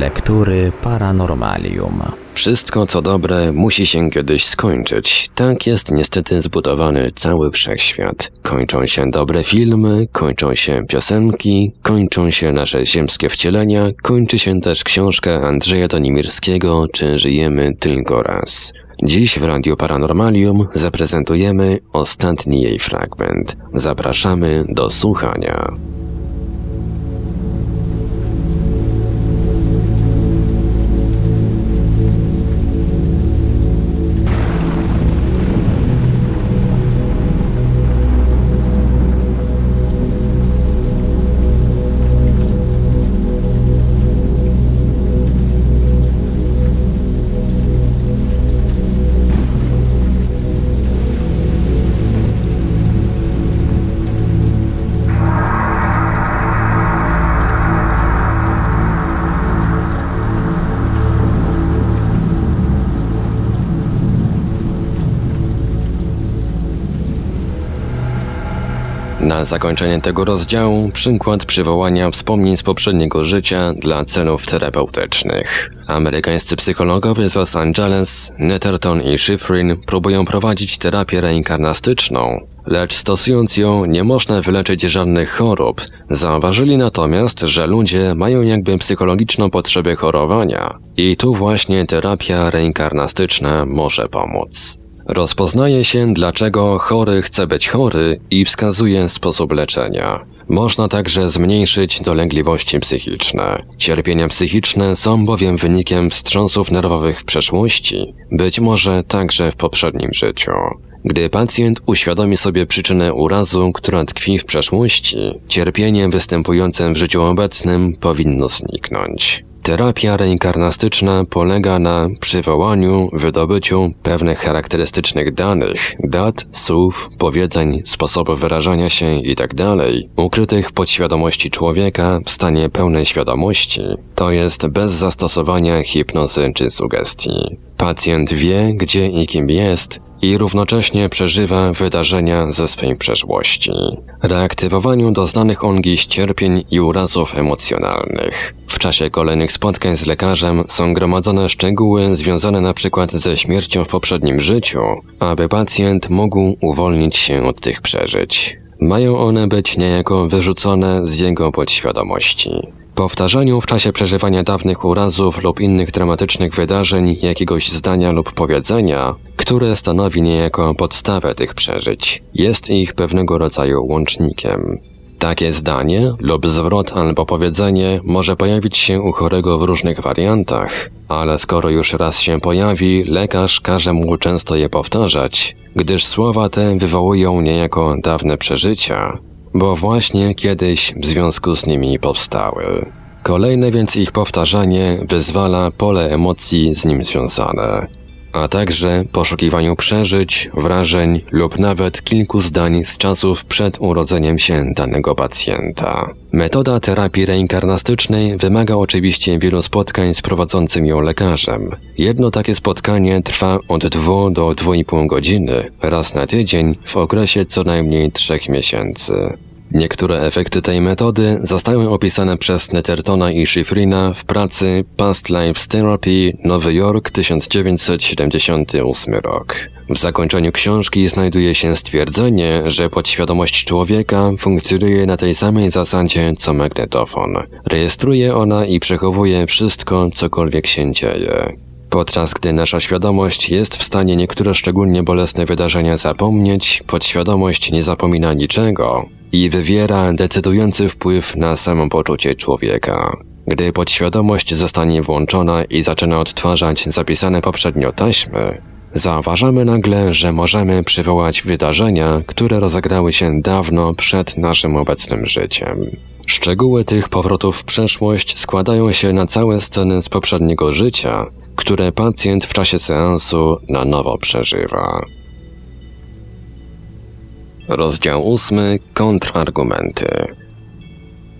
Lektury Paranormalium. Wszystko co dobre musi się kiedyś skończyć. Tak jest niestety zbudowany cały wszechświat. Kończą się dobre filmy, kończą się piosenki, kończą się nasze ziemskie wcielenia, kończy się też książka Andrzeja Donimirskiego Czy żyjemy tylko raz? Dziś w Radiu Paranormalium zaprezentujemy ostatni jej fragment. Zapraszamy do słuchania. Na zakończenie tego rozdziału przykład przywołania wspomnień z poprzedniego życia dla celów terapeutycznych. Amerykańscy psychologowie z Los Angeles, Netherton i Shiffrin próbują prowadzić terapię reinkarnastyczną, lecz stosując ją nie można wyleczyć żadnych chorób. Zauważyli natomiast, że ludzie mają jakby psychologiczną potrzebę chorowania i tu właśnie terapia reinkarnastyczna może pomóc. Rozpoznaje się, dlaczego chory chce być chory i wskazuje sposób leczenia. Można także zmniejszyć dolegliwości psychiczne. Cierpienia psychiczne są bowiem wynikiem wstrząsów nerwowych w przeszłości, być może także w poprzednim życiu. Gdy pacjent uświadomi sobie przyczynę urazu, która tkwi w przeszłości, cierpienie występujące w życiu obecnym powinno zniknąć. Terapia reinkarnastyczna polega na przywołaniu, wydobyciu pewnych charakterystycznych danych, dat, słów, powiedzeń, sposobów wyrażania się itd. ukrytych w podświadomości człowieka w stanie pełnej świadomości, to jest bez zastosowania hipnozy czy sugestii. Pacjent wie, gdzie i kim jest i równocześnie przeżywa wydarzenia ze swej przeszłości. Reaktywowaniu doznanych on dziś cierpień i urazów emocjonalnych. W czasie kolejnych spotkań z lekarzem są gromadzone szczegóły związane np. ze śmiercią w poprzednim życiu, aby pacjent mógł uwolnić się od tych przeżyć. Mają one być niejako wyrzucone z jego podświadomości. Powtarzaniu w czasie przeżywania dawnych urazów lub innych dramatycznych wydarzeń jakiegoś zdania lub powiedzenia, które stanowi niejako podstawę tych przeżyć, jest ich pewnego rodzaju łącznikiem. Takie zdanie lub zwrot albo powiedzenie może pojawić się u chorego w różnych wariantach, ale skoro już raz się pojawi, lekarz każe mu często je powtarzać, gdyż słowa te wywołują niejako dawne przeżycia, bo właśnie kiedyś w związku z nimi powstały. Kolejne więc ich powtarzanie wyzwala pole emocji z nim związane, a także poszukiwaniu przeżyć, wrażeń lub nawet kilku zdań z czasów przed urodzeniem się danego pacjenta. Metoda terapii reinkarnastycznej wymaga oczywiście wielu spotkań z prowadzącym ją lekarzem. Jedno takie spotkanie trwa od 2 do 2,5 godziny, raz na tydzień w okresie co najmniej 3 miesięcy. Niektóre efekty tej metody zostały opisane przez Nethertona i Shiffrina w pracy Past Lives Therapy, Nowy Jork, 1978 rok. W zakończeniu książki znajduje się stwierdzenie, że podświadomość człowieka funkcjonuje na tej samej zasadzie co magnetofon. Rejestruje ona i przechowuje wszystko, cokolwiek się dzieje. Podczas gdy nasza świadomość jest w stanie niektóre szczególnie bolesne wydarzenia zapomnieć, podświadomość nie zapomina niczego i wywiera decydujący wpływ na samopoczucie człowieka. Gdy podświadomość zostanie włączona i zaczyna odtwarzać zapisane poprzednio taśmy, zauważamy nagle, że możemy przywołać wydarzenia, które rozegrały się dawno przed naszym obecnym życiem. Szczegóły tych powrotów w przeszłość składają się na całe sceny z poprzedniego życia, które pacjent w czasie seansu na nowo przeżywa. Rozdział 8. Kontrargumenty.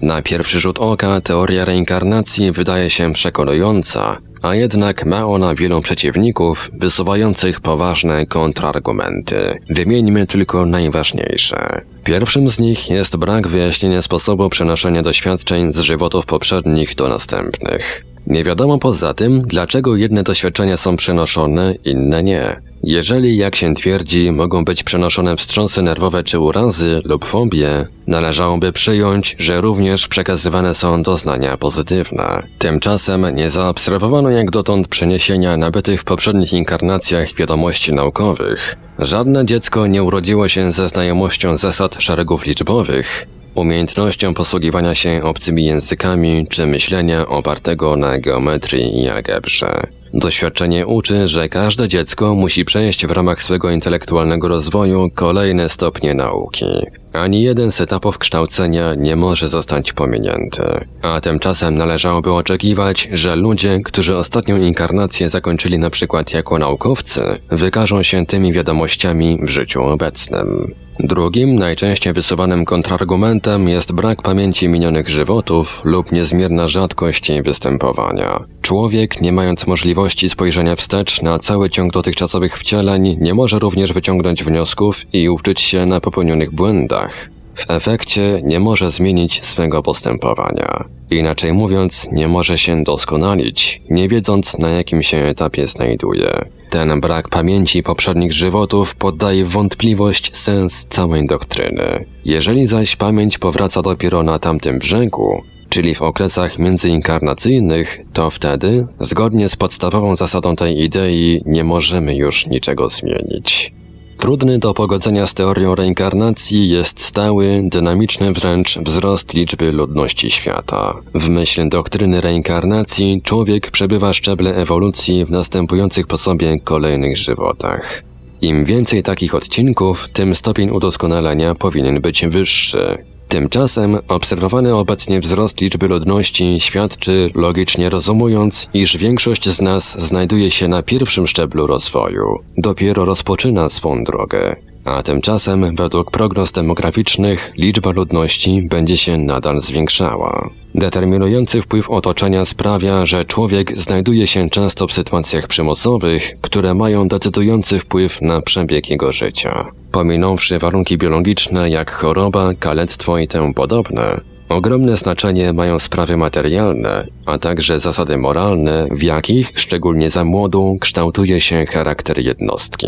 Na pierwszy rzut oka teoria reinkarnacji wydaje się przekonująca, a jednak ma ona wielu przeciwników wysuwających poważne kontrargumenty. Wymieńmy tylko najważniejsze. Pierwszym z nich jest brak wyjaśnienia sposobu przenoszenia doświadczeń z żywotów poprzednich do następnych. Nie wiadomo poza tym, dlaczego jedne doświadczenia są przenoszone, inne nie. Jeżeli, jak się twierdzi, mogą być przenoszone wstrząsy nerwowe czy urazy lub fobie, należałoby przyjąć, że również przekazywane są doznania pozytywne. Tymczasem nie zaobserwowano jak dotąd przeniesienia nabytych w poprzednich inkarnacjach wiadomości naukowych. Żadne dziecko nie urodziło się ze znajomością zasad szeregów liczbowych, umiejętnością posługiwania się obcymi językami czy myślenia opartego na geometrii i algebrze. Doświadczenie uczy, że każde dziecko musi przejść w ramach swego intelektualnego rozwoju kolejne stopnie nauki. Ani jeden z etapów kształcenia nie może zostać pominięty. A tymczasem należałoby oczekiwać, że ludzie, którzy ostatnią inkarnację zakończyli na przykład jako naukowcy, wykażą się tymi wiadomościami w życiu obecnym. Drugim, najczęściej wysuwanym kontrargumentem jest brak pamięci minionych żywotów lub niezmierna rzadkość jej występowania. Człowiek, nie mając możliwości spojrzenia wstecz na cały ciąg dotychczasowych wcieleń, nie może również wyciągnąć wniosków i uczyć się na popełnionych błędach. W efekcie nie może zmienić swego postępowania. Inaczej mówiąc, nie może się doskonalić, nie wiedząc na jakim się etapie znajduje. Ten brak pamięci poprzednich żywotów poddaje w wątpliwość sens całej doktryny. Jeżeli zaś pamięć powraca dopiero na tamtym brzegu, czyli w okresach międzyinkarnacyjnych, to wtedy, zgodnie z podstawową zasadą tej idei, nie możemy już niczego zmienić. Trudny do pogodzenia z teorią reinkarnacji jest stały, dynamiczny wręcz wzrost liczby ludności świata. W myśl doktryny reinkarnacji człowiek przebywa szczeble ewolucji w następujących po sobie kolejnych żywotach. Im więcej takich odcinków, tym stopień udoskonalenia powinien być wyższy. Tymczasem obserwowany obecnie wzrost liczby ludności świadczy, logicznie rozumując, iż większość z nas znajduje się na pierwszym szczeblu rozwoju, dopiero rozpoczyna swą drogę, a tymczasem według prognoz demograficznych liczba ludności będzie się nadal zwiększała. Determinujący wpływ otoczenia sprawia, że człowiek znajduje się często w sytuacjach przymusowych, które mają decydujący wpływ na przebieg jego życia. Pominąwszy warunki biologiczne jak choroba, kalectwo i tym podobne, ogromne znaczenie mają sprawy materialne, a także zasady moralne, w jakich, szczególnie za młodu, kształtuje się charakter jednostki.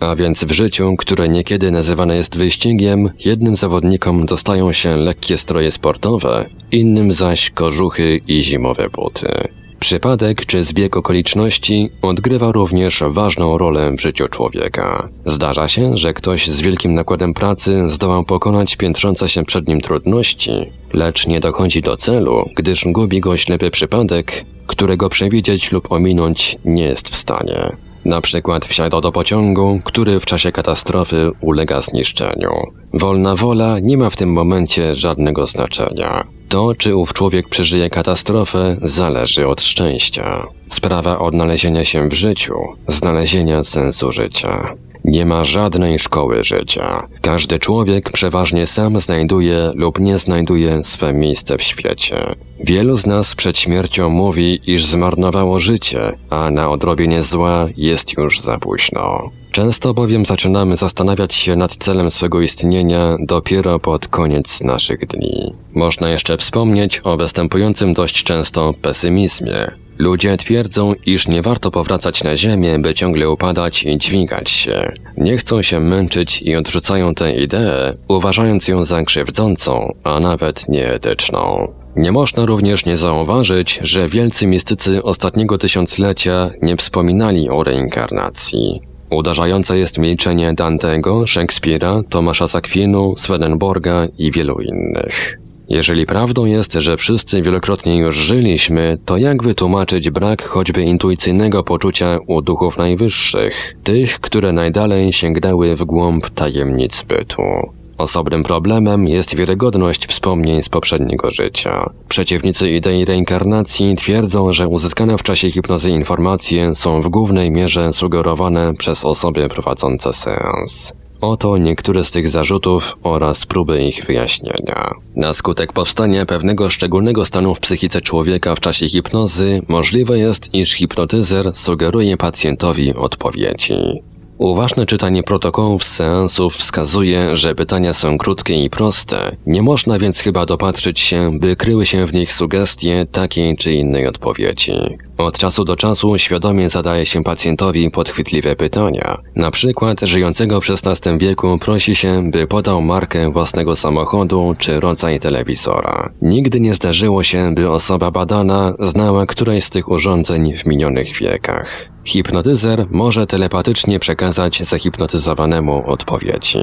A więc w życiu, które niekiedy nazywane jest wyścigiem, jednym zawodnikom dostają się lekkie stroje sportowe, innym zaś kożuchy i zimowe buty. Przypadek czy zbieg okoliczności odgrywa również ważną rolę w życiu człowieka. Zdarza się, że ktoś z wielkim nakładem pracy zdoła pokonać piętrzące się przed nim trudności, lecz nie dochodzi do celu, gdyż gubi go ślepy przypadek, którego przewidzieć lub ominąć nie jest w stanie. Na przykład wsiada do pociągu, który w czasie katastrofy ulega zniszczeniu. Wolna wola nie ma w tym momencie żadnego znaczenia. To, czy ów człowiek przeżyje katastrofę, zależy od szczęścia. Sprawa odnalezienia się w życiu, znalezienia sensu życia. Nie ma żadnej szkoły życia. Każdy człowiek przeważnie sam znajduje lub nie znajduje swe miejsce w świecie. Wielu z nas przed śmiercią mówi, iż zmarnowało życie, a na odrobienie zła jest już za późno. Często bowiem zaczynamy zastanawiać się nad celem swego istnienia dopiero pod koniec naszych dni. Można jeszcze wspomnieć o występującym dość często pesymizmie. Ludzie twierdzą, iż nie warto powracać na ziemię, by ciągle upadać i dźwigać się. Nie chcą się męczyć i odrzucają tę ideę, uważając ją za krzywdzącą, a nawet nieetyczną. Nie można również nie zauważyć, że wielcy mistycy ostatniego tysiąclecia nie wspominali o reinkarnacji. Uderzające jest milczenie Dantego, Szekspira, Tomasza z Akwinu, Swedenborga i wielu innych. Jeżeli prawdą jest, że wszyscy wielokrotnie już żyliśmy, to jak wytłumaczyć brak choćby intuicyjnego poczucia u duchów najwyższych, tych, które najdalej sięgnęły w głąb tajemnic bytu? Osobnym problemem jest wiarygodność wspomnień z poprzedniego życia. Przeciwnicy idei reinkarnacji twierdzą, że uzyskane w czasie hipnozy informacje są w głównej mierze sugerowane przez osoby prowadzące seans. Oto niektóre z tych zarzutów oraz próby ich wyjaśnienia. Na skutek powstania pewnego szczególnego stanu w psychice człowieka w czasie hipnozy możliwe jest, iż hipnotyzer sugeruje pacjentowi odpowiedzi. Uważne czytanie protokołów z seansów wskazuje, że pytania są krótkie i proste. Nie można więc chyba dopatrzyć się, by kryły się w nich sugestie takiej czy innej odpowiedzi. Od czasu do czasu świadomie zadaje się pacjentowi podchwytliwe pytania. Na przykład żyjącego w XVI wieku prosi się, by podał markę własnego samochodu czy rodzaj telewizora. Nigdy nie zdarzyło się, by osoba badana znała któreś z tych urządzeń w minionych wiekach. Hipnotyzer może telepatycznie przekazać zahipnotyzowanemu odpowiedzi.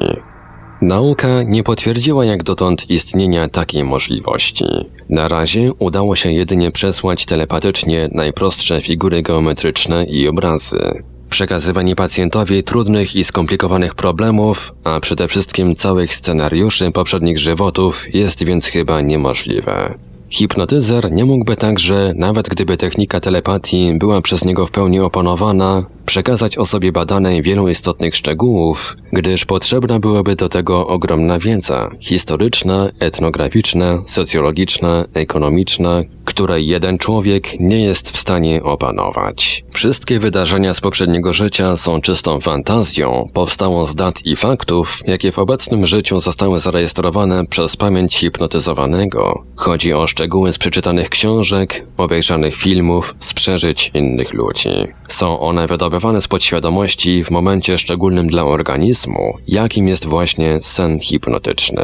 Nauka nie potwierdziła jak dotąd istnienia takiej możliwości. Na razie udało się jedynie przesłać telepatycznie najprostsze figury geometryczne i obrazy. Przekazywanie pacjentowi trudnych i skomplikowanych problemów, a przede wszystkim całych scenariuszy poprzednich żywotów jest więc chyba niemożliwe. Hipnotyzer nie mógłby także, nawet gdyby technika telepatii była przez niego w pełni opanowana, przekazać osobie badanej wielu istotnych szczegółów, gdyż potrzebna byłaby do tego ogromna wiedza historyczna, etnograficzna, socjologiczna, ekonomiczna, której jeden człowiek nie jest w stanie opanować. Wszystkie wydarzenia z poprzedniego życia są czystą fantazją, powstałą z dat i faktów, jakie w obecnym życiu zostały zarejestrowane przez pamięć hipnotyzowanego. Chodzi o szczegóły z przeczytanych książek, obejrzanych filmów, z przeżyć innych ludzi. Są one wydobywane z podświadomości w momencie szczególnym dla organizmu, jakim jest właśnie sen hipnotyczny.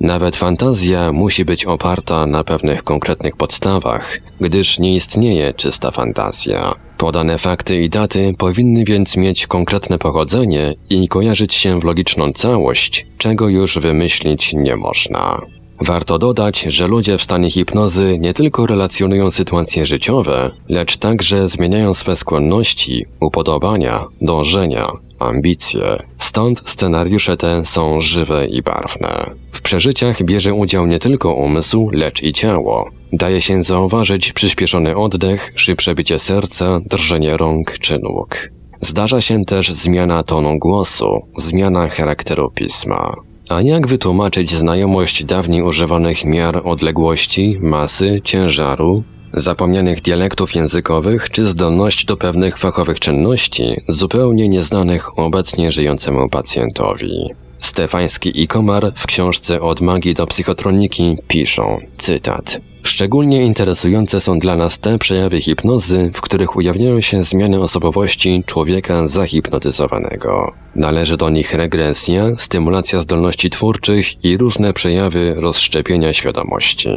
Nawet fantazja musi być oparta na pewnych konkretnych podstawach, gdyż nie istnieje czysta fantazja. Podane fakty i daty powinny więc mieć konkretne pochodzenie i kojarzyć się w logiczną całość, czego już wymyślić nie można. Warto dodać, że ludzie w stanie hipnozy nie tylko relacjonują sytuacje życiowe, lecz także zmieniają swe skłonności, upodobania, dążenia, ambicje. Stąd scenariusze te są żywe i barwne. W przeżyciach bierze udział nie tylko umysł, lecz i ciało. Daje się zauważyć przyspieszony oddech, szybsze bicie serca, drżenie rąk czy nóg. Zdarza się też zmiana tonu głosu, zmiana charakteru pisma. A jak wytłumaczyć znajomość dawniej używanych miar odległości, masy, ciężaru, zapomnianych dialektów językowych czy zdolność do pewnych fachowych czynności zupełnie nieznanych obecnie żyjącemu pacjentowi? Stefański i Komar w książce Od magii do psychotroniki piszą, cytat: szczególnie interesujące są dla nas te przejawy hipnozy, w których ujawniają się zmiany osobowości człowieka zahipnotyzowanego. Należy do nich regresja, stymulacja zdolności twórczych i różne przejawy rozszczepienia świadomości.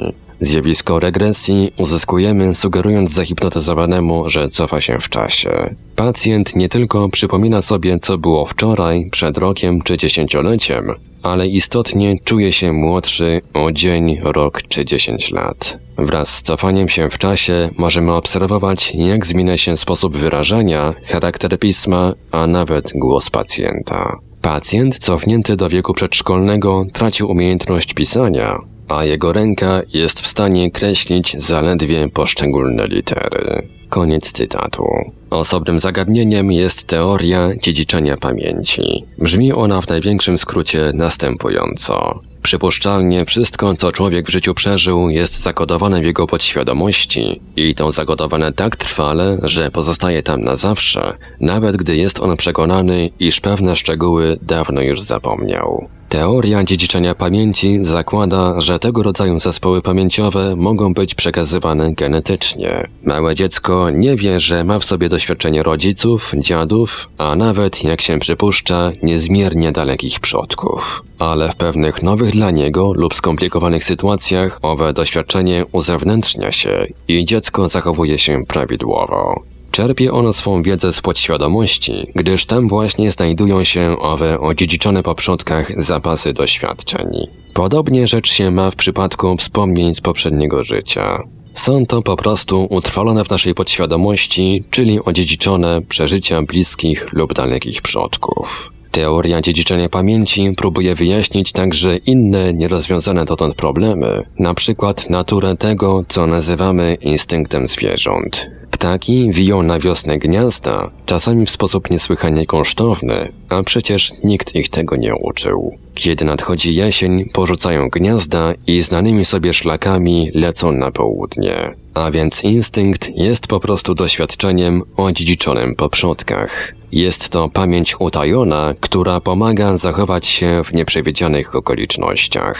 Zjawisko regresji uzyskujemy, sugerując zahipnotyzowanemu, że cofa się w czasie. Pacjent nie tylko przypomina sobie, co było wczoraj, przed rokiem czy dziesięcioleciem, ale istotnie czuje się młodszy o dzień, rok czy 10 lat. Wraz z cofaniem się w czasie możemy obserwować, jak zmienia się sposób wyrażenia, charakter pisma, a nawet głos pacjenta. Pacjent cofnięty do wieku przedszkolnego traci umiejętność pisania, a jego ręka jest w stanie kreślić zaledwie poszczególne litery. Koniec cytatu. Osobnym zagadnieniem jest teoria dziedziczenia pamięci. Brzmi ona w największym skrócie następująco. Przypuszczalnie wszystko, co człowiek w życiu przeżył, jest zakodowane w jego podświadomości i to zakodowane tak trwale, że pozostaje tam na zawsze, nawet gdy jest on przekonany, iż pewne szczegóły dawno już zapomniał. Teoria dziedziczenia pamięci zakłada, że tego rodzaju zespoły pamięciowe mogą być przekazywane genetycznie. Małe dziecko nie wie, że ma w sobie doświadczenie rodziców, dziadów, a nawet, jak się przypuszcza, niezmiernie dalekich przodków. Ale w pewnych nowych dla niego lub skomplikowanych sytuacjach owe doświadczenie uzewnętrznia się i dziecko zachowuje się prawidłowo. Czerpie ono swą wiedzę z podświadomości, gdyż tam właśnie znajdują się owe odziedziczone po przodkach zapasy doświadczeń. Podobnie rzecz się ma w przypadku wspomnień z poprzedniego życia. Są to po prostu utrwalone w naszej podświadomości, czyli odziedziczone przeżycia bliskich lub dalekich przodków. Teoria dziedziczenia pamięci próbuje wyjaśnić także inne nierozwiązane dotąd problemy, na przykład naturę tego, co nazywamy instynktem zwierząt. Ptaki wiją na wiosnę gniazda, czasami w sposób niesłychanie kosztowny, a przecież nikt ich tego nie uczył. Kiedy nadchodzi jesień, porzucają gniazda i znanymi sobie szlakami lecą na południe. A więc instynkt jest po prostu doświadczeniem odziedziczonym po przodkach. Jest to pamięć utajona, która pomaga zachować się w nieprzewidzianych okolicznościach.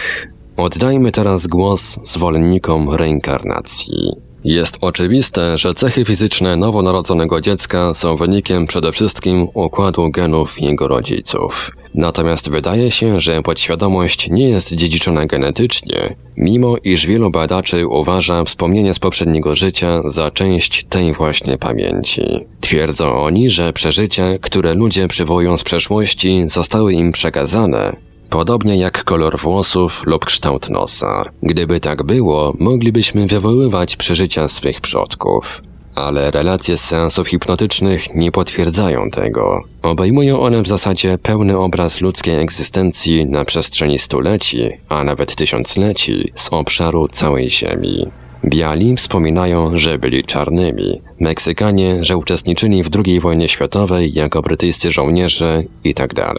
Oddajmy teraz głos zwolennikom reinkarnacji. Jest oczywiste, że cechy fizyczne nowonarodzonego dziecka są wynikiem przede wszystkim układu genów jego rodziców. Natomiast wydaje się, że podświadomość nie jest dziedziczona genetycznie, mimo iż wielu badaczy uważa wspomnienie z poprzedniego życia za część tej właśnie pamięci. Twierdzą oni, że przeżycia, które ludzie przywołują z przeszłości, zostały im przekazane, podobnie jak kolor włosów lub kształt nosa. Gdyby tak było, moglibyśmy wywoływać przeżycia swych przodków. Ale relacje z seansów hipnotycznych nie potwierdzają tego. Obejmują one w zasadzie pełny obraz ludzkiej egzystencji na przestrzeni stuleci, a nawet tysiącleci z obszaru całej Ziemi. Biali wspominają, że byli czarnymi, Meksykanie, że uczestniczyli w II wojnie światowej jako brytyjscy żołnierze itd.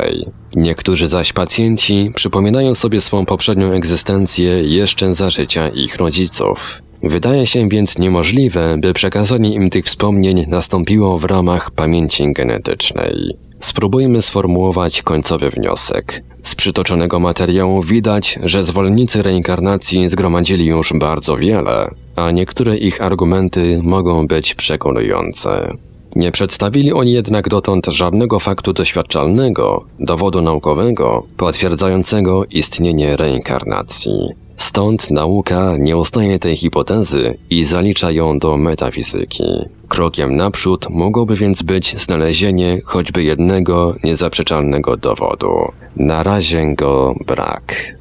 Niektórzy zaś pacjenci przypominają sobie swą poprzednią egzystencję jeszcze za życia ich rodziców. Wydaje się więc niemożliwe, by przekazanie im tych wspomnień nastąpiło w ramach pamięci genetycznej. Spróbujmy sformułować końcowy wniosek. Z przytoczonego materiału widać, że zwolennicy reinkarnacji zgromadzili już bardzo wiele, a niektóre ich argumenty mogą być przekonujące. Nie przedstawili oni jednak dotąd żadnego faktu doświadczalnego, dowodu naukowego, potwierdzającego istnienie reinkarnacji. Stąd nauka nie uznaje tej hipotezy i zalicza ją do metafizyki. Krokiem naprzód mogłoby więc być znalezienie choćby jednego niezaprzeczalnego dowodu. Na razie go brak.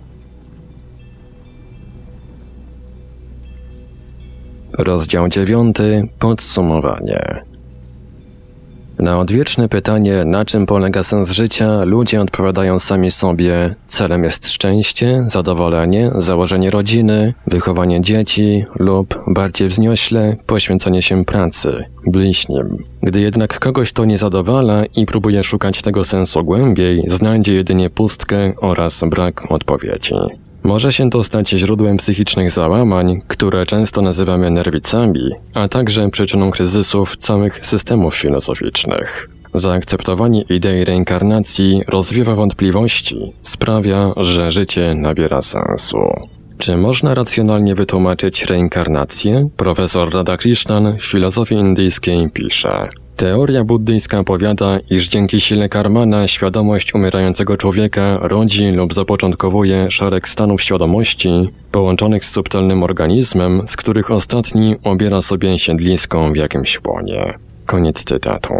Rozdział 9. Podsumowanie. Na odwieczne pytanie, na czym polega sens życia, ludzie odpowiadają sami sobie: celem jest szczęście, zadowolenie, założenie rodziny, wychowanie dzieci lub, bardziej wzniośle, poświęcenie się pracy, bliźnim. Gdy jednak kogoś to nie zadowala i próbuje szukać tego sensu głębiej, znajdzie jedynie pustkę oraz brak odpowiedzi. Może się to stać źródłem psychicznych załamań, które często nazywamy nerwicami, a także przyczyną kryzysów całych systemów filozoficznych. Zaakceptowanie idei reinkarnacji rozwiewa wątpliwości, sprawia, że życie nabiera sensu. Czy można racjonalnie wytłumaczyć reinkarnację? Profesor Radhakrishnan w filozofii indyjskiej pisze: teoria buddyjska powiada, iż dzięki sile karmana świadomość umierającego człowieka rodzi lub zapoczątkowuje szereg stanów świadomości połączonych z subtelnym organizmem, z których ostatni obiera sobie siedlisko w jakimś łonie. Koniec cytatu.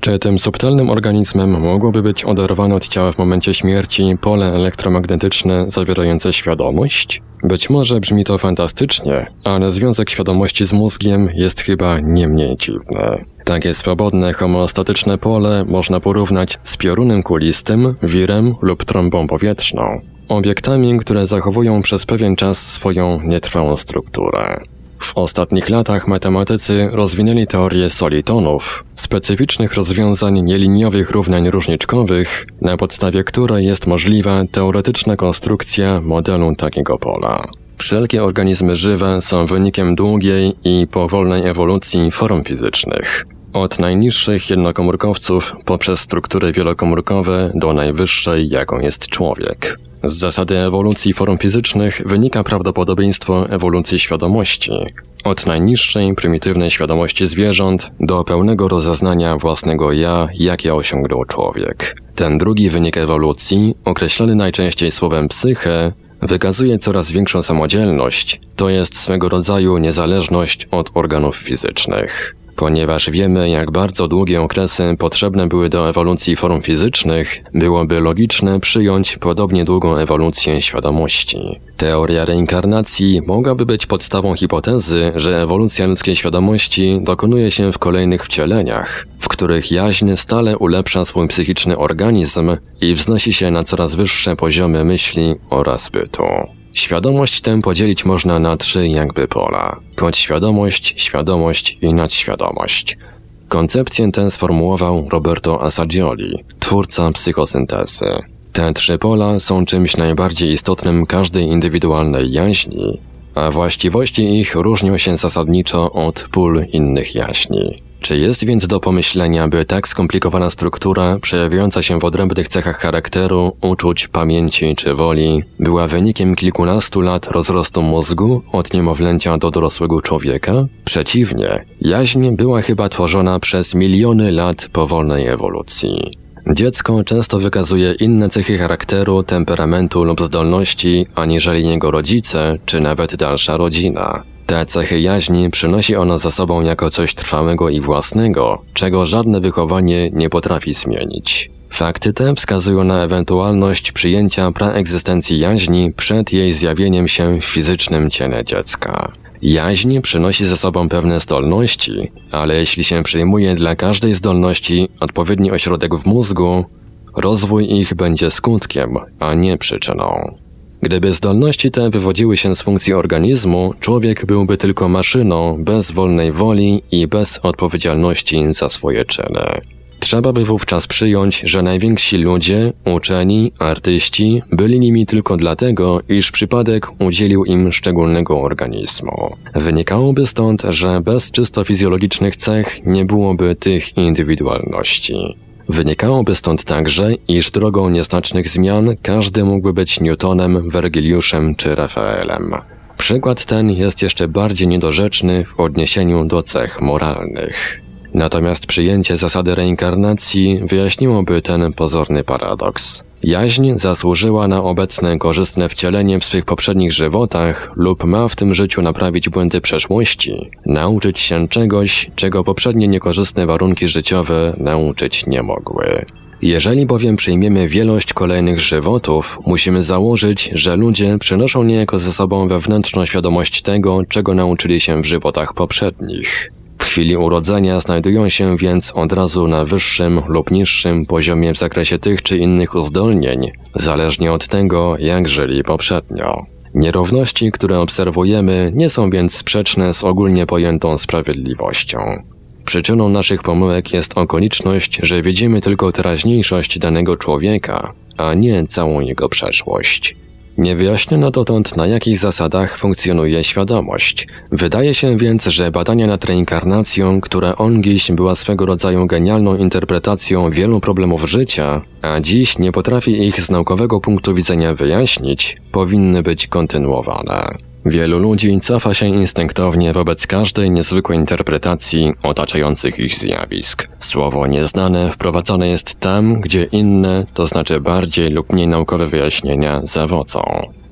Czy tym subtelnym organizmem mogłoby być oderwane od ciała w momencie śmierci pole elektromagnetyczne zawierające świadomość? Być może brzmi to fantastycznie, ale związek świadomości z mózgiem jest chyba nie mniej dziwny. Takie swobodne, homeostatyczne pole można porównać z piorunem kulistym, wirem lub trąbą powietrzną. Obiektami, które zachowują przez pewien czas swoją nietrwałą strukturę. W ostatnich latach matematycy rozwinęli teorię solitonów, specyficznych rozwiązań nieliniowych równań różniczkowych, na podstawie której jest możliwa teoretyczna konstrukcja modelu takiego pola. Wszelkie organizmy żywe są wynikiem długiej i powolnej ewolucji form fizycznych. Od najniższych jednokomórkowców poprzez struktury wielokomórkowe do najwyższej, jaką jest człowiek. Z zasady ewolucji form fizycznych wynika prawdopodobieństwo ewolucji świadomości. Od najniższej, prymitywnej świadomości zwierząt do pełnego rozeznania własnego ja, jakie osiągnął człowiek. Ten drugi wynik ewolucji, określany najczęściej słowem psyche, wykazuje coraz większą samodzielność, to jest swego rodzaju niezależność od organów fizycznych. Ponieważ wiemy, jak bardzo długie okresy potrzebne były do ewolucji form fizycznych, byłoby logiczne przyjąć podobnie długą ewolucję świadomości. Teoria reinkarnacji mogłaby być podstawą hipotezy, że ewolucja ludzkiej świadomości dokonuje się w kolejnych wcieleniach, w których jaźń stale ulepsza swój psychiczny organizm i wznosi się na coraz wyższe poziomy myśli oraz bytu. Świadomość tę podzielić można na trzy jakby pola. podświadomość, świadomość i nadświadomość. Koncepcję tę sformułował Roberto Assagioli, twórca psychosyntezy. Te trzy pola są czymś najbardziej istotnym każdej indywidualnej jaźni, a właściwości ich różnią się zasadniczo od pól innych jaźni. Czy jest więc do pomyślenia, by tak skomplikowana struktura, przejawiająca się w odrębnych cechach charakteru, uczuć, pamięci czy woli, była wynikiem kilkunastu lat rozrostu mózgu od niemowlęcia do dorosłego człowieka? Przeciwnie, jaźń była chyba tworzona przez miliony lat powolnej ewolucji. Dziecko często wykazuje inne cechy charakteru, temperamentu lub zdolności, aniżeli jego rodzice czy nawet dalsza rodzina. Te cechy jaźni przynosi ono za sobą jako coś trwałego i własnego, czego żadne wychowanie nie potrafi zmienić. Fakty te wskazują na ewentualność przyjęcia praegzystencji jaźni przed jej zjawieniem się w fizycznym ciele dziecka. Jaźń przynosi ze sobą pewne zdolności, ale jeśli się przyjmuje dla każdej zdolności odpowiedni ośrodek w mózgu, rozwój ich będzie skutkiem, a nie przyczyną. Gdyby zdolności te wywodziły się z funkcji organizmu, człowiek byłby tylko maszyną, bez wolnej woli i bez odpowiedzialności za swoje czyny. Trzeba by wówczas przyjąć, że najwięksi ludzie, uczeni, artyści byli nimi tylko dlatego, iż przypadek udzielił im szczególnego organizmu. Wynikałoby stąd, że bez czysto fizjologicznych cech nie byłoby tych indywidualności. Wynikałoby stąd także, iż drogą nieznacznych zmian każdy mógłby być Newtonem, Wergiliuszem czy Rafaelem. Przykład ten jest jeszcze bardziej niedorzeczny w odniesieniu do cech moralnych. Natomiast przyjęcie zasady reinkarnacji wyjaśniłoby ten pozorny paradoks. Jaźń zasłużyła na obecne korzystne wcielenie w swych poprzednich żywotach lub ma w tym życiu naprawić błędy przeszłości, nauczyć się czegoś, czego poprzednie niekorzystne warunki życiowe nauczyć nie mogły. Jeżeli bowiem przyjmiemy wielość kolejnych żywotów, musimy założyć, że ludzie przynoszą niejako ze sobą wewnętrzną świadomość tego, czego nauczyli się w żywotach poprzednich. W chwili urodzenia znajdują się więc od razu na wyższym lub niższym poziomie w zakresie tych czy innych uzdolnień, zależnie od tego, jak żyli poprzednio. Nierówności, które obserwujemy, nie są więc sprzeczne z ogólnie pojętą sprawiedliwością. Przyczyną naszych pomyłek jest okoliczność, że widzimy tylko teraźniejszość danego człowieka, a nie całą jego przeszłość. Nie wyjaśniono dotąd, na jakich zasadach funkcjonuje świadomość. Wydaje się więc, że badania nad reinkarnacją, która ongiś była swego rodzaju genialną interpretacją wielu problemów życia, a dziś nie potrafi ich z naukowego punktu widzenia wyjaśnić, powinny być kontynuowane. Wielu ludzi cofa się instynktownie wobec każdej niezwykłej interpretacji otaczających ich zjawisk. Słowo nieznane wprowadzane jest tam, gdzie inne, to znaczy bardziej lub mniej naukowe wyjaśnienia zawodzą.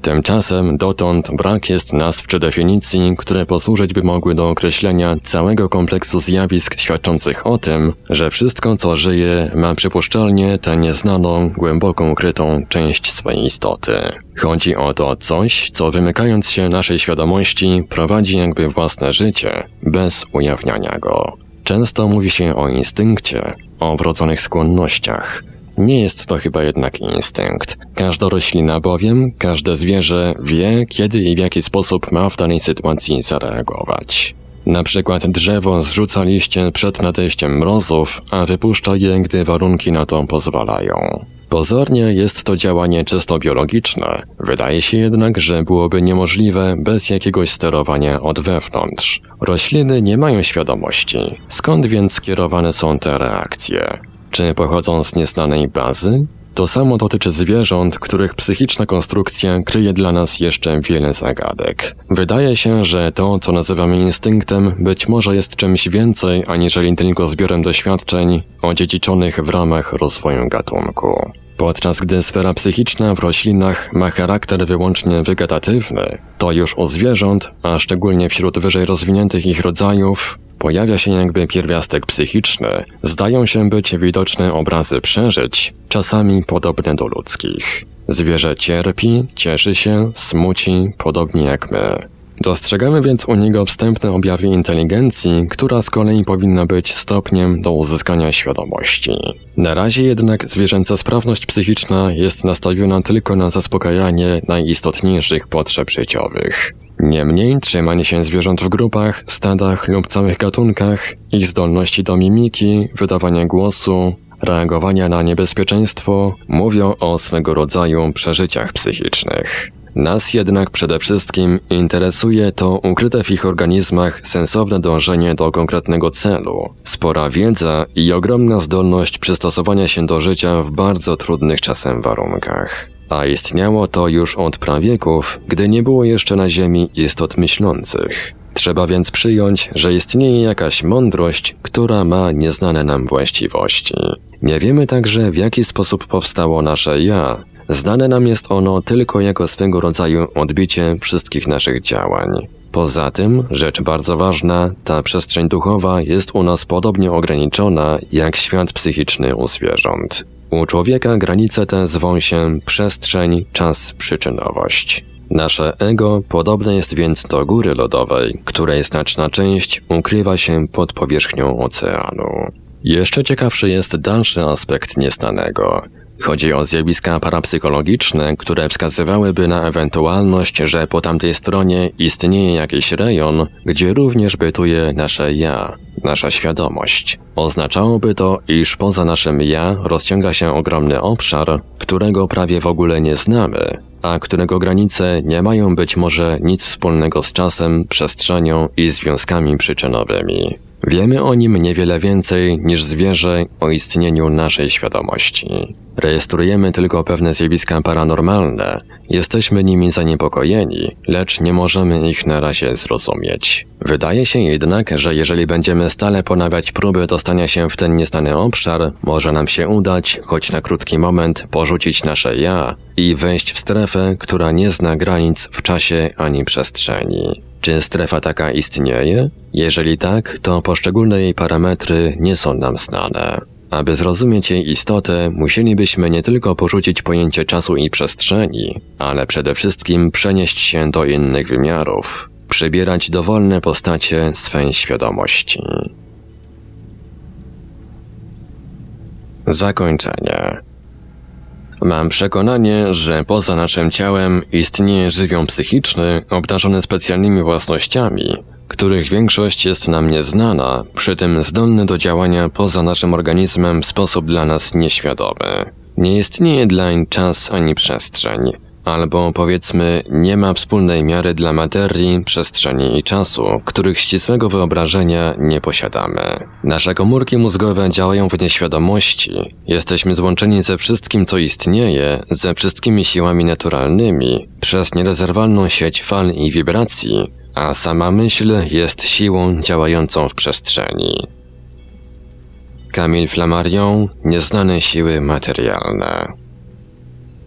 Tymczasem dotąd brak jest nazw czy definicji, które posłużyć by mogły do określenia całego kompleksu zjawisk świadczących o tym, że wszystko co żyje ma przypuszczalnie tę nieznaną, głęboko ukrytą część swej istoty. Chodzi o to coś, co wymykając się naszej świadomości prowadzi jakby własne życie, bez ujawniania go. Często mówi się o instynkcie, o wrodzonych skłonnościach. Nie jest to chyba jednak instynkt. Każda roślina bowiem, każde zwierzę wie, kiedy i w jaki sposób ma w danej sytuacji zareagować. Na przykład drzewo zrzuca liście przed nadejściem mrozów, a wypuszcza je, gdy warunki na to pozwalają. Pozornie jest to działanie czysto biologiczne. Wydaje się jednak, że byłoby niemożliwe bez jakiegoś sterowania od wewnątrz. Rośliny nie mają świadomości. Skąd więc skierowane są te reakcje? Czy pochodzą z nieznanej bazy? To samo dotyczy zwierząt, których psychiczna konstrukcja kryje dla nas jeszcze wiele zagadek. Wydaje się, że to, co nazywamy instynktem, być może jest czymś więcej aniżeli tylko zbiorem doświadczeń odziedziczonych w ramach rozwoju gatunku. Podczas gdy sfera psychiczna w roślinach ma charakter wyłącznie wegetatywny, to już u zwierząt, a szczególnie wśród wyżej rozwiniętych ich rodzajów, pojawia się jakby pierwiastek psychiczny, zdają się być widoczne obrazy przeżyć, czasami podobne do ludzkich. Zwierzę cierpi, cieszy się, smuci, podobnie jak my. Dostrzegamy więc u niego wstępne objawy inteligencji, która z kolei powinna być stopniem do uzyskania świadomości. Na razie jednak zwierzęca sprawność psychiczna jest nastawiona tylko na zaspokajanie najistotniejszych potrzeb życiowych. Niemniej trzymanie się zwierząt w grupach, stadach lub całych gatunkach, ich zdolności do mimiki, wydawania głosu, reagowania na niebezpieczeństwo mówią o swego rodzaju przeżyciach psychicznych. Nas jednak przede wszystkim interesuje to ukryte w ich organizmach sensowne dążenie do konkretnego celu, spora wiedza i ogromna zdolność przystosowania się do życia w bardzo trudnych czasem warunkach. A istniało to już od prawieków, gdy nie było jeszcze na Ziemi istot myślących. Trzeba więc przyjąć, że istnieje jakaś mądrość, która ma nieznane nam właściwości. Nie wiemy także, w jaki sposób powstało nasze ja. Znane nam jest ono tylko jako swego rodzaju odbicie wszystkich naszych działań. Poza tym, rzecz bardzo ważna, ta przestrzeń duchowa jest u nas podobnie ograniczona jak świat psychiczny u zwierząt. U człowieka granice te zwą się przestrzeń, czas, przyczynowość. Nasze ego podobne jest więc do góry lodowej, której znaczna część ukrywa się pod powierzchnią oceanu. Jeszcze ciekawszy jest dalszy aspekt nieznanego. Chodzi o zjawiska parapsychologiczne, które wskazywałyby na ewentualność, że po tamtej stronie istnieje jakiś rejon, gdzie również bytuje nasze ja, nasza świadomość. Oznaczałoby to, iż poza naszym ja rozciąga się ogromny obszar, którego prawie w ogóle nie znamy, a którego granice nie mają być może nic wspólnego z czasem, przestrzenią i związkami przyczynowymi. Wiemy o nim niewiele więcej niż zwierzę o istnieniu naszej świadomości. Rejestrujemy tylko pewne zjawiska paranormalne, jesteśmy nimi zaniepokojeni, lecz nie możemy ich na razie zrozumieć. Wydaje się jednak, że jeżeli będziemy stale ponawiać próby dostania się w ten nieznany obszar, może nam się udać, choć na krótki moment, porzucić nasze ja i wejść w strefę, która nie zna granic w czasie ani przestrzeni. Czy strefa taka istnieje? Jeżeli tak, to poszczególne jej parametry nie są nam znane. Aby zrozumieć jej istotę, musielibyśmy nie tylko porzucić pojęcie czasu i przestrzeni, ale przede wszystkim przenieść się do innych wymiarów, przybierać dowolne postacie swej świadomości. Zakończenie. Mam przekonanie, że poza naszym ciałem istnieje żywioł psychiczny obdarzony specjalnymi własnościami, których większość jest nam nieznana, przy tym zdolny do działania poza naszym organizmem w sposób dla nas nieświadomy. Nie istnieje dlań czas ani przestrzeń, albo powiedzmy nie ma wspólnej miary dla materii, przestrzeni i czasu, których ścisłego wyobrażenia nie posiadamy. Nasze komórki mózgowe działają w nieświadomości, jesteśmy złączeni ze wszystkim, co istnieje, ze wszystkimi siłami naturalnymi, przez nierozerwalną sieć fal i wibracji, a sama myśl jest siłą działającą w przestrzeni. Camille Flammarion, Nieznane siły materialne.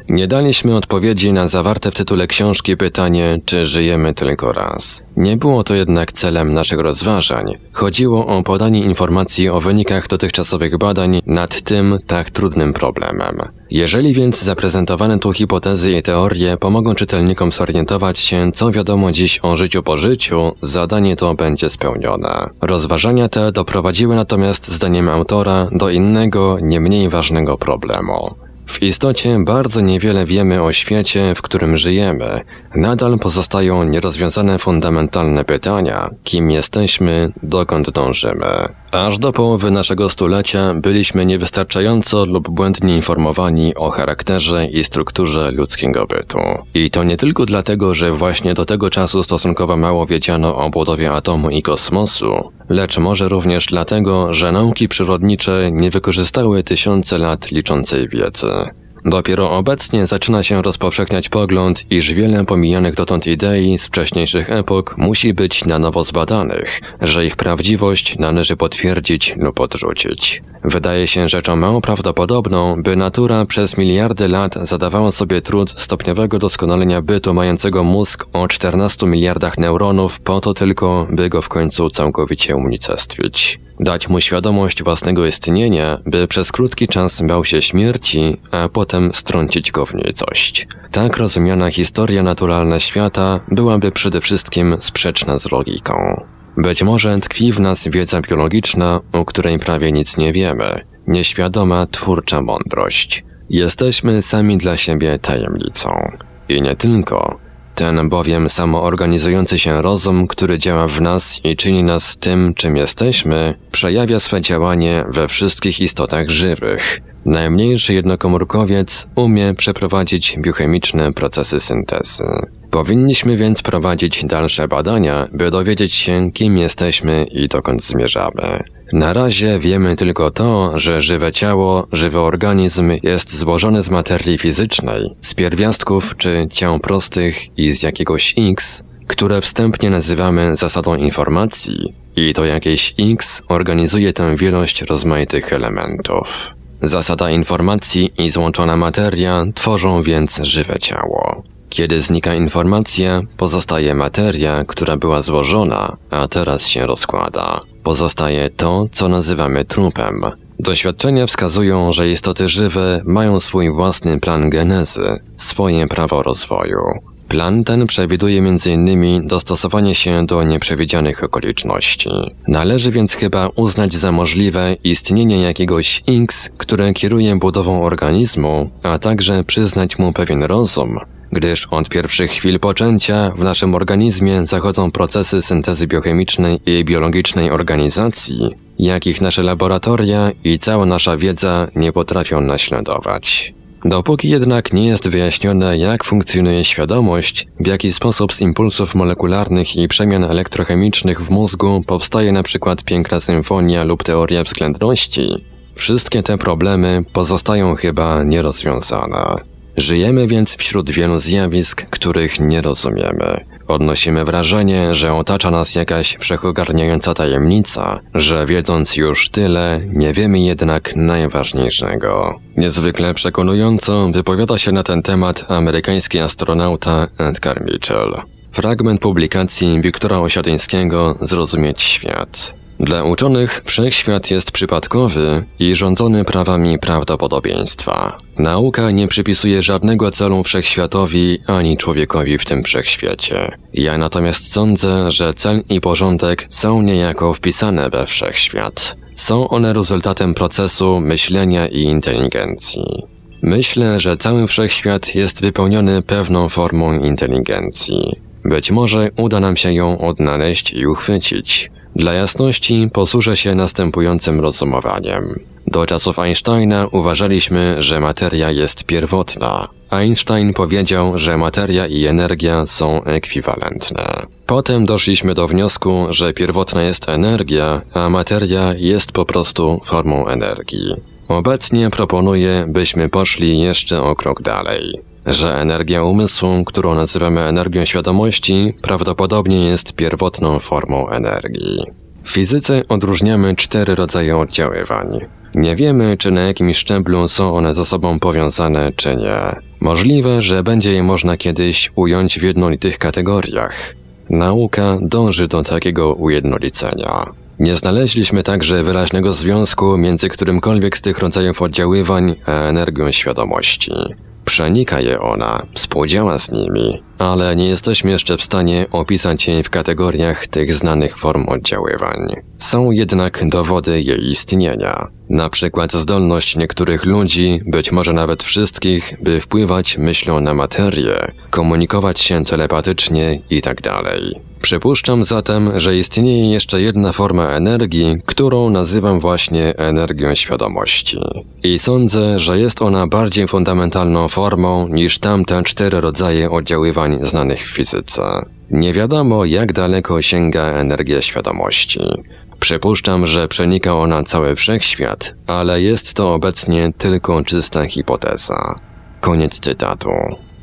Nie daliśmy odpowiedzi na zawarte w tytule książki pytanie, czy żyjemy tylko raz. Nie było to jednak celem naszych rozważań. Chodziło o podanie informacji o wynikach dotychczasowych badań nad tym tak trudnym problemem. Jeżeli więc zaprezentowane tu hipotezy i teorie pomogą czytelnikom zorientować się, co wiadomo dziś o życiu po życiu, zadanie to będzie spełnione. Rozważania te doprowadziły natomiast, zdaniem autora, do innego, nie mniej ważnego problemu. W istocie bardzo niewiele wiemy o świecie, w którym żyjemy. Nadal pozostają nierozwiązane fundamentalne pytania, kim jesteśmy, dokąd dążymy. Aż do połowy naszego stulecia byliśmy niewystarczająco lub błędnie informowani o charakterze i strukturze ludzkiego bytu. I to nie tylko dlatego, że właśnie do tego czasu stosunkowo mało wiedziano o budowie atomu i kosmosu, lecz może również dlatego, że nauki przyrodnicze nie wykorzystały tysiące lat liczącej wiedzy. Dopiero obecnie zaczyna się rozpowszechniać pogląd, iż wiele pomijanych dotąd idei z wcześniejszych epok musi być na nowo zbadanych, że ich prawdziwość należy potwierdzić lub odrzucić. Wydaje się rzeczą mało prawdopodobną, by natura przez miliardy lat zadawała sobie trud stopniowego doskonalenia bytu mającego mózg o 14 miliardach neuronów po to tylko, by go w końcu całkowicie unicestwić. Dać mu świadomość własnego istnienia, by przez krótki czas bał się śmierci, a potem strącić go w nicość. Tak rozumiana historia naturalna świata byłaby przede wszystkim sprzeczna z logiką. Być może tkwi w nas wiedza biologiczna, o której prawie nic nie wiemy, nieświadoma twórcza mądrość. Jesteśmy sami dla siebie tajemnicą. I nie tylko. Ten bowiem samoorganizujący się rozum, który działa w nas i czyni nas tym, czym jesteśmy, przejawia swe działanie we wszystkich istotach żywych. Najmniejszy jednokomórkowiec umie przeprowadzić biochemiczne procesy syntezy. Powinniśmy więc prowadzić dalsze badania, by dowiedzieć się, kim jesteśmy i dokąd zmierzamy. Na razie wiemy tylko to, że żywe ciało, żywy organizm jest złożony z materii fizycznej, z pierwiastków czy ciał prostych i z jakiegoś X, które wstępnie nazywamy zasadą informacji, i to jakieś X organizuje tę wielość rozmaitych elementów. Zasada informacji i złączona materia tworzą więc żywe ciało. Kiedy znika informacja, pozostaje materia, która była złożona, a teraz się rozkłada. Pozostaje to, co nazywamy trupem. Doświadczenia wskazują, że istoty żywe mają swój własny plan genezy, swoje prawo rozwoju. Plan ten przewiduje m.in. dostosowanie się do nieprzewidzianych okoliczności. Należy więc chyba uznać za możliwe istnienie jakiegoś X, które kieruje budową organizmu, a także przyznać mu pewien rozum, gdyż od pierwszych chwil poczęcia w naszym organizmie zachodzą procesy syntezy biochemicznej i biologicznej organizacji, jakich nasze laboratoria i cała nasza wiedza nie potrafią naśladować. Dopóki jednak nie jest wyjaśnione, jak funkcjonuje świadomość, w jaki sposób z impulsów molekularnych i przemian elektrochemicznych w mózgu powstaje np. piękna symfonia lub teoria względności, wszystkie te problemy pozostają chyba nierozwiązane. Żyjemy więc wśród wielu zjawisk, których nie rozumiemy. Odnosimy wrażenie, że otacza nas jakaś wszechogarniająca tajemnica, że wiedząc już tyle, nie wiemy jednak najważniejszego. Niezwykle przekonująco wypowiada się na ten temat amerykański astronauta Edgar Mitchell. Fragment publikacji Wiktora Osiatyńskiego Zrozumieć świat. Dla uczonych wszechświat jest przypadkowy i rządzony prawami prawdopodobieństwa. Nauka nie przypisuje żadnego celu wszechświatowi ani człowiekowi w tym wszechświecie. Ja natomiast sądzę, że cel i porządek są niejako wpisane we wszechświat. Są one rezultatem procesu myślenia i inteligencji. Myślę, że cały wszechświat jest wypełniony pewną formą inteligencji. Być może uda nam się ją odnaleźć i uchwycić. Dla jasności posłużę się następującym rozumowaniem. Do czasów Einsteina uważaliśmy, że materia jest pierwotna. Einstein powiedział, że materia i energia są ekwiwalentne. Potem doszliśmy do wniosku, że pierwotna jest energia, a materia jest po prostu formą energii. Obecnie proponuję, byśmy poszli jeszcze o krok dalej. Że energia umysłu, którą nazywamy energią świadomości, prawdopodobnie jest pierwotną formą energii. W fizyce odróżniamy 4 rodzaje oddziaływań. Nie wiemy, czy na jakim szczeblu są one ze sobą powiązane, czy nie. Możliwe, że będzie je można kiedyś ująć w jednolitych kategoriach. Nauka dąży do takiego ujednolicenia. Nie znaleźliśmy także wyraźnego związku między którymkolwiek z tych rodzajów oddziaływań a energią świadomości. Przenika je ona, współdziała z nimi, ale nie jesteśmy jeszcze w stanie opisać jej w kategoriach tych znanych form oddziaływań. Są jednak dowody jej istnienia, na przykład zdolność niektórych ludzi, być może nawet wszystkich, by wpływać myślą na materię, komunikować się telepatycznie itd. Przypuszczam zatem, że istnieje jeszcze jedna forma energii, którą nazywam właśnie energią świadomości. I sądzę, że jest ona bardziej fundamentalną formą niż tamte 4 rodzaje oddziaływań znanych w fizyce. Nie wiadomo, jak daleko sięga energia świadomości. Przypuszczam, że przenika ona cały wszechświat, ale jest to obecnie tylko czysta hipoteza. Koniec cytatu.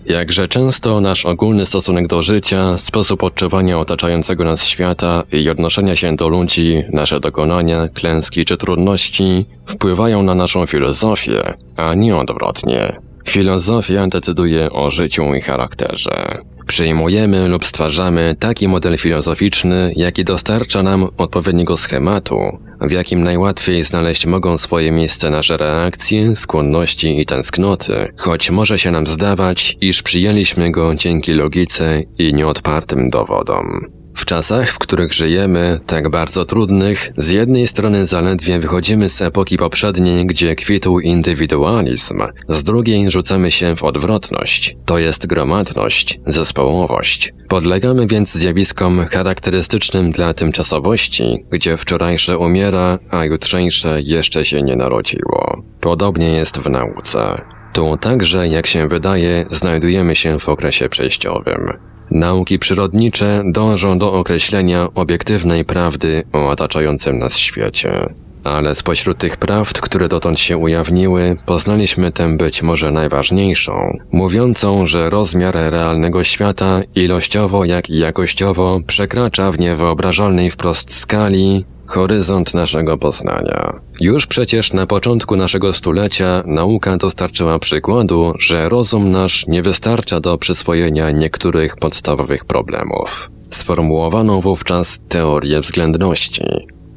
Jakże często nasz ogólny stosunek do życia, sposób odczuwania otaczającego nas świata i odnoszenia się do ludzi, nasze dokonania, klęski czy trudności wpływają na naszą filozofię, a nie odwrotnie. Filozofia decyduje o życiu i charakterze. Przyjmujemy lub stwarzamy taki model filozoficzny, jaki dostarcza nam odpowiedniego schematu, w jakim najłatwiej znaleźć mogą swoje miejsce nasze reakcje, skłonności i tęsknoty, choć może się nam zdawać, iż przyjęliśmy go dzięki logice i nieodpartym dowodom. W czasach, w których żyjemy, tak bardzo trudnych, z jednej strony zaledwie wychodzimy z epoki poprzedniej, gdzie kwitł indywidualizm, z drugiej rzucamy się w odwrotność, to jest gromadność, zespołowość. Podlegamy więc zjawiskom charakterystycznym dla tymczasowości, gdzie wczorajsze umiera, a jutrzejsze jeszcze się nie narodziło. Podobnie jest w nauce. Tu także, jak się wydaje, znajdujemy się w okresie przejściowym. Nauki przyrodnicze dążą do określenia obiektywnej prawdy o otaczającym nas świecie. Ale spośród tych prawd, które dotąd się ujawniły, poznaliśmy tę być może najważniejszą, mówiącą, że rozmiar realnego świata ilościowo jak i jakościowo przekracza w niewyobrażalnej wprost skali horyzont naszego poznania. Już przecież na początku naszego stulecia nauka dostarczyła przykładu, że rozum nasz nie wystarcza do przyswojenia niektórych podstawowych problemów. Sformułowano wówczas teorię względności.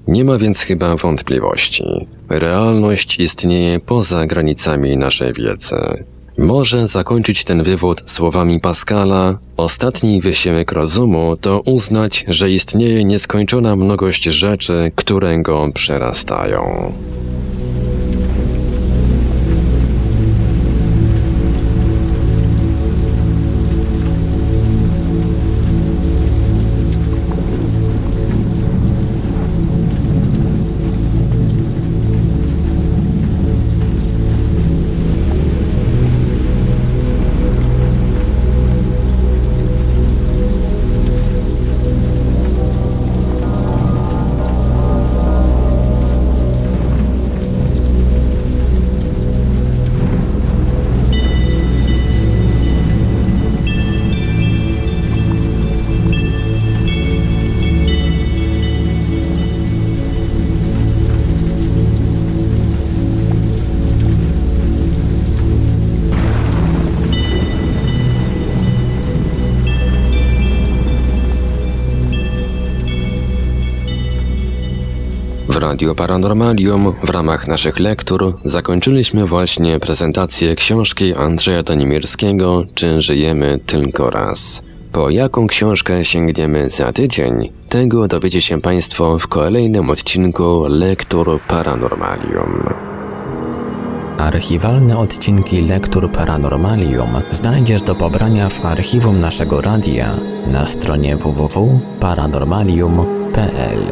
Nie ma więc chyba wątpliwości. Realność istnieje poza granicami naszej wiedzy. Może zakończyć ten wywód słowami Pascala: ostatni wysiłek rozumu to uznać, że istnieje nieskończona mnogość rzeczy, które go przerastają. Radio Paranormalium w ramach naszych lektur zakończyliśmy właśnie prezentację książki Andrzeja Donimirskiego „Czy żyjemy tylko raz?”. Po jaką książkę sięgniemy za tydzień? Tego dowiecie się Państwo w kolejnym odcinku Lektur Paranormalium. Archiwalne odcinki Lektur Paranormalium znajdziesz do pobrania w archiwum naszego radia na stronie www.paranormalium.pl.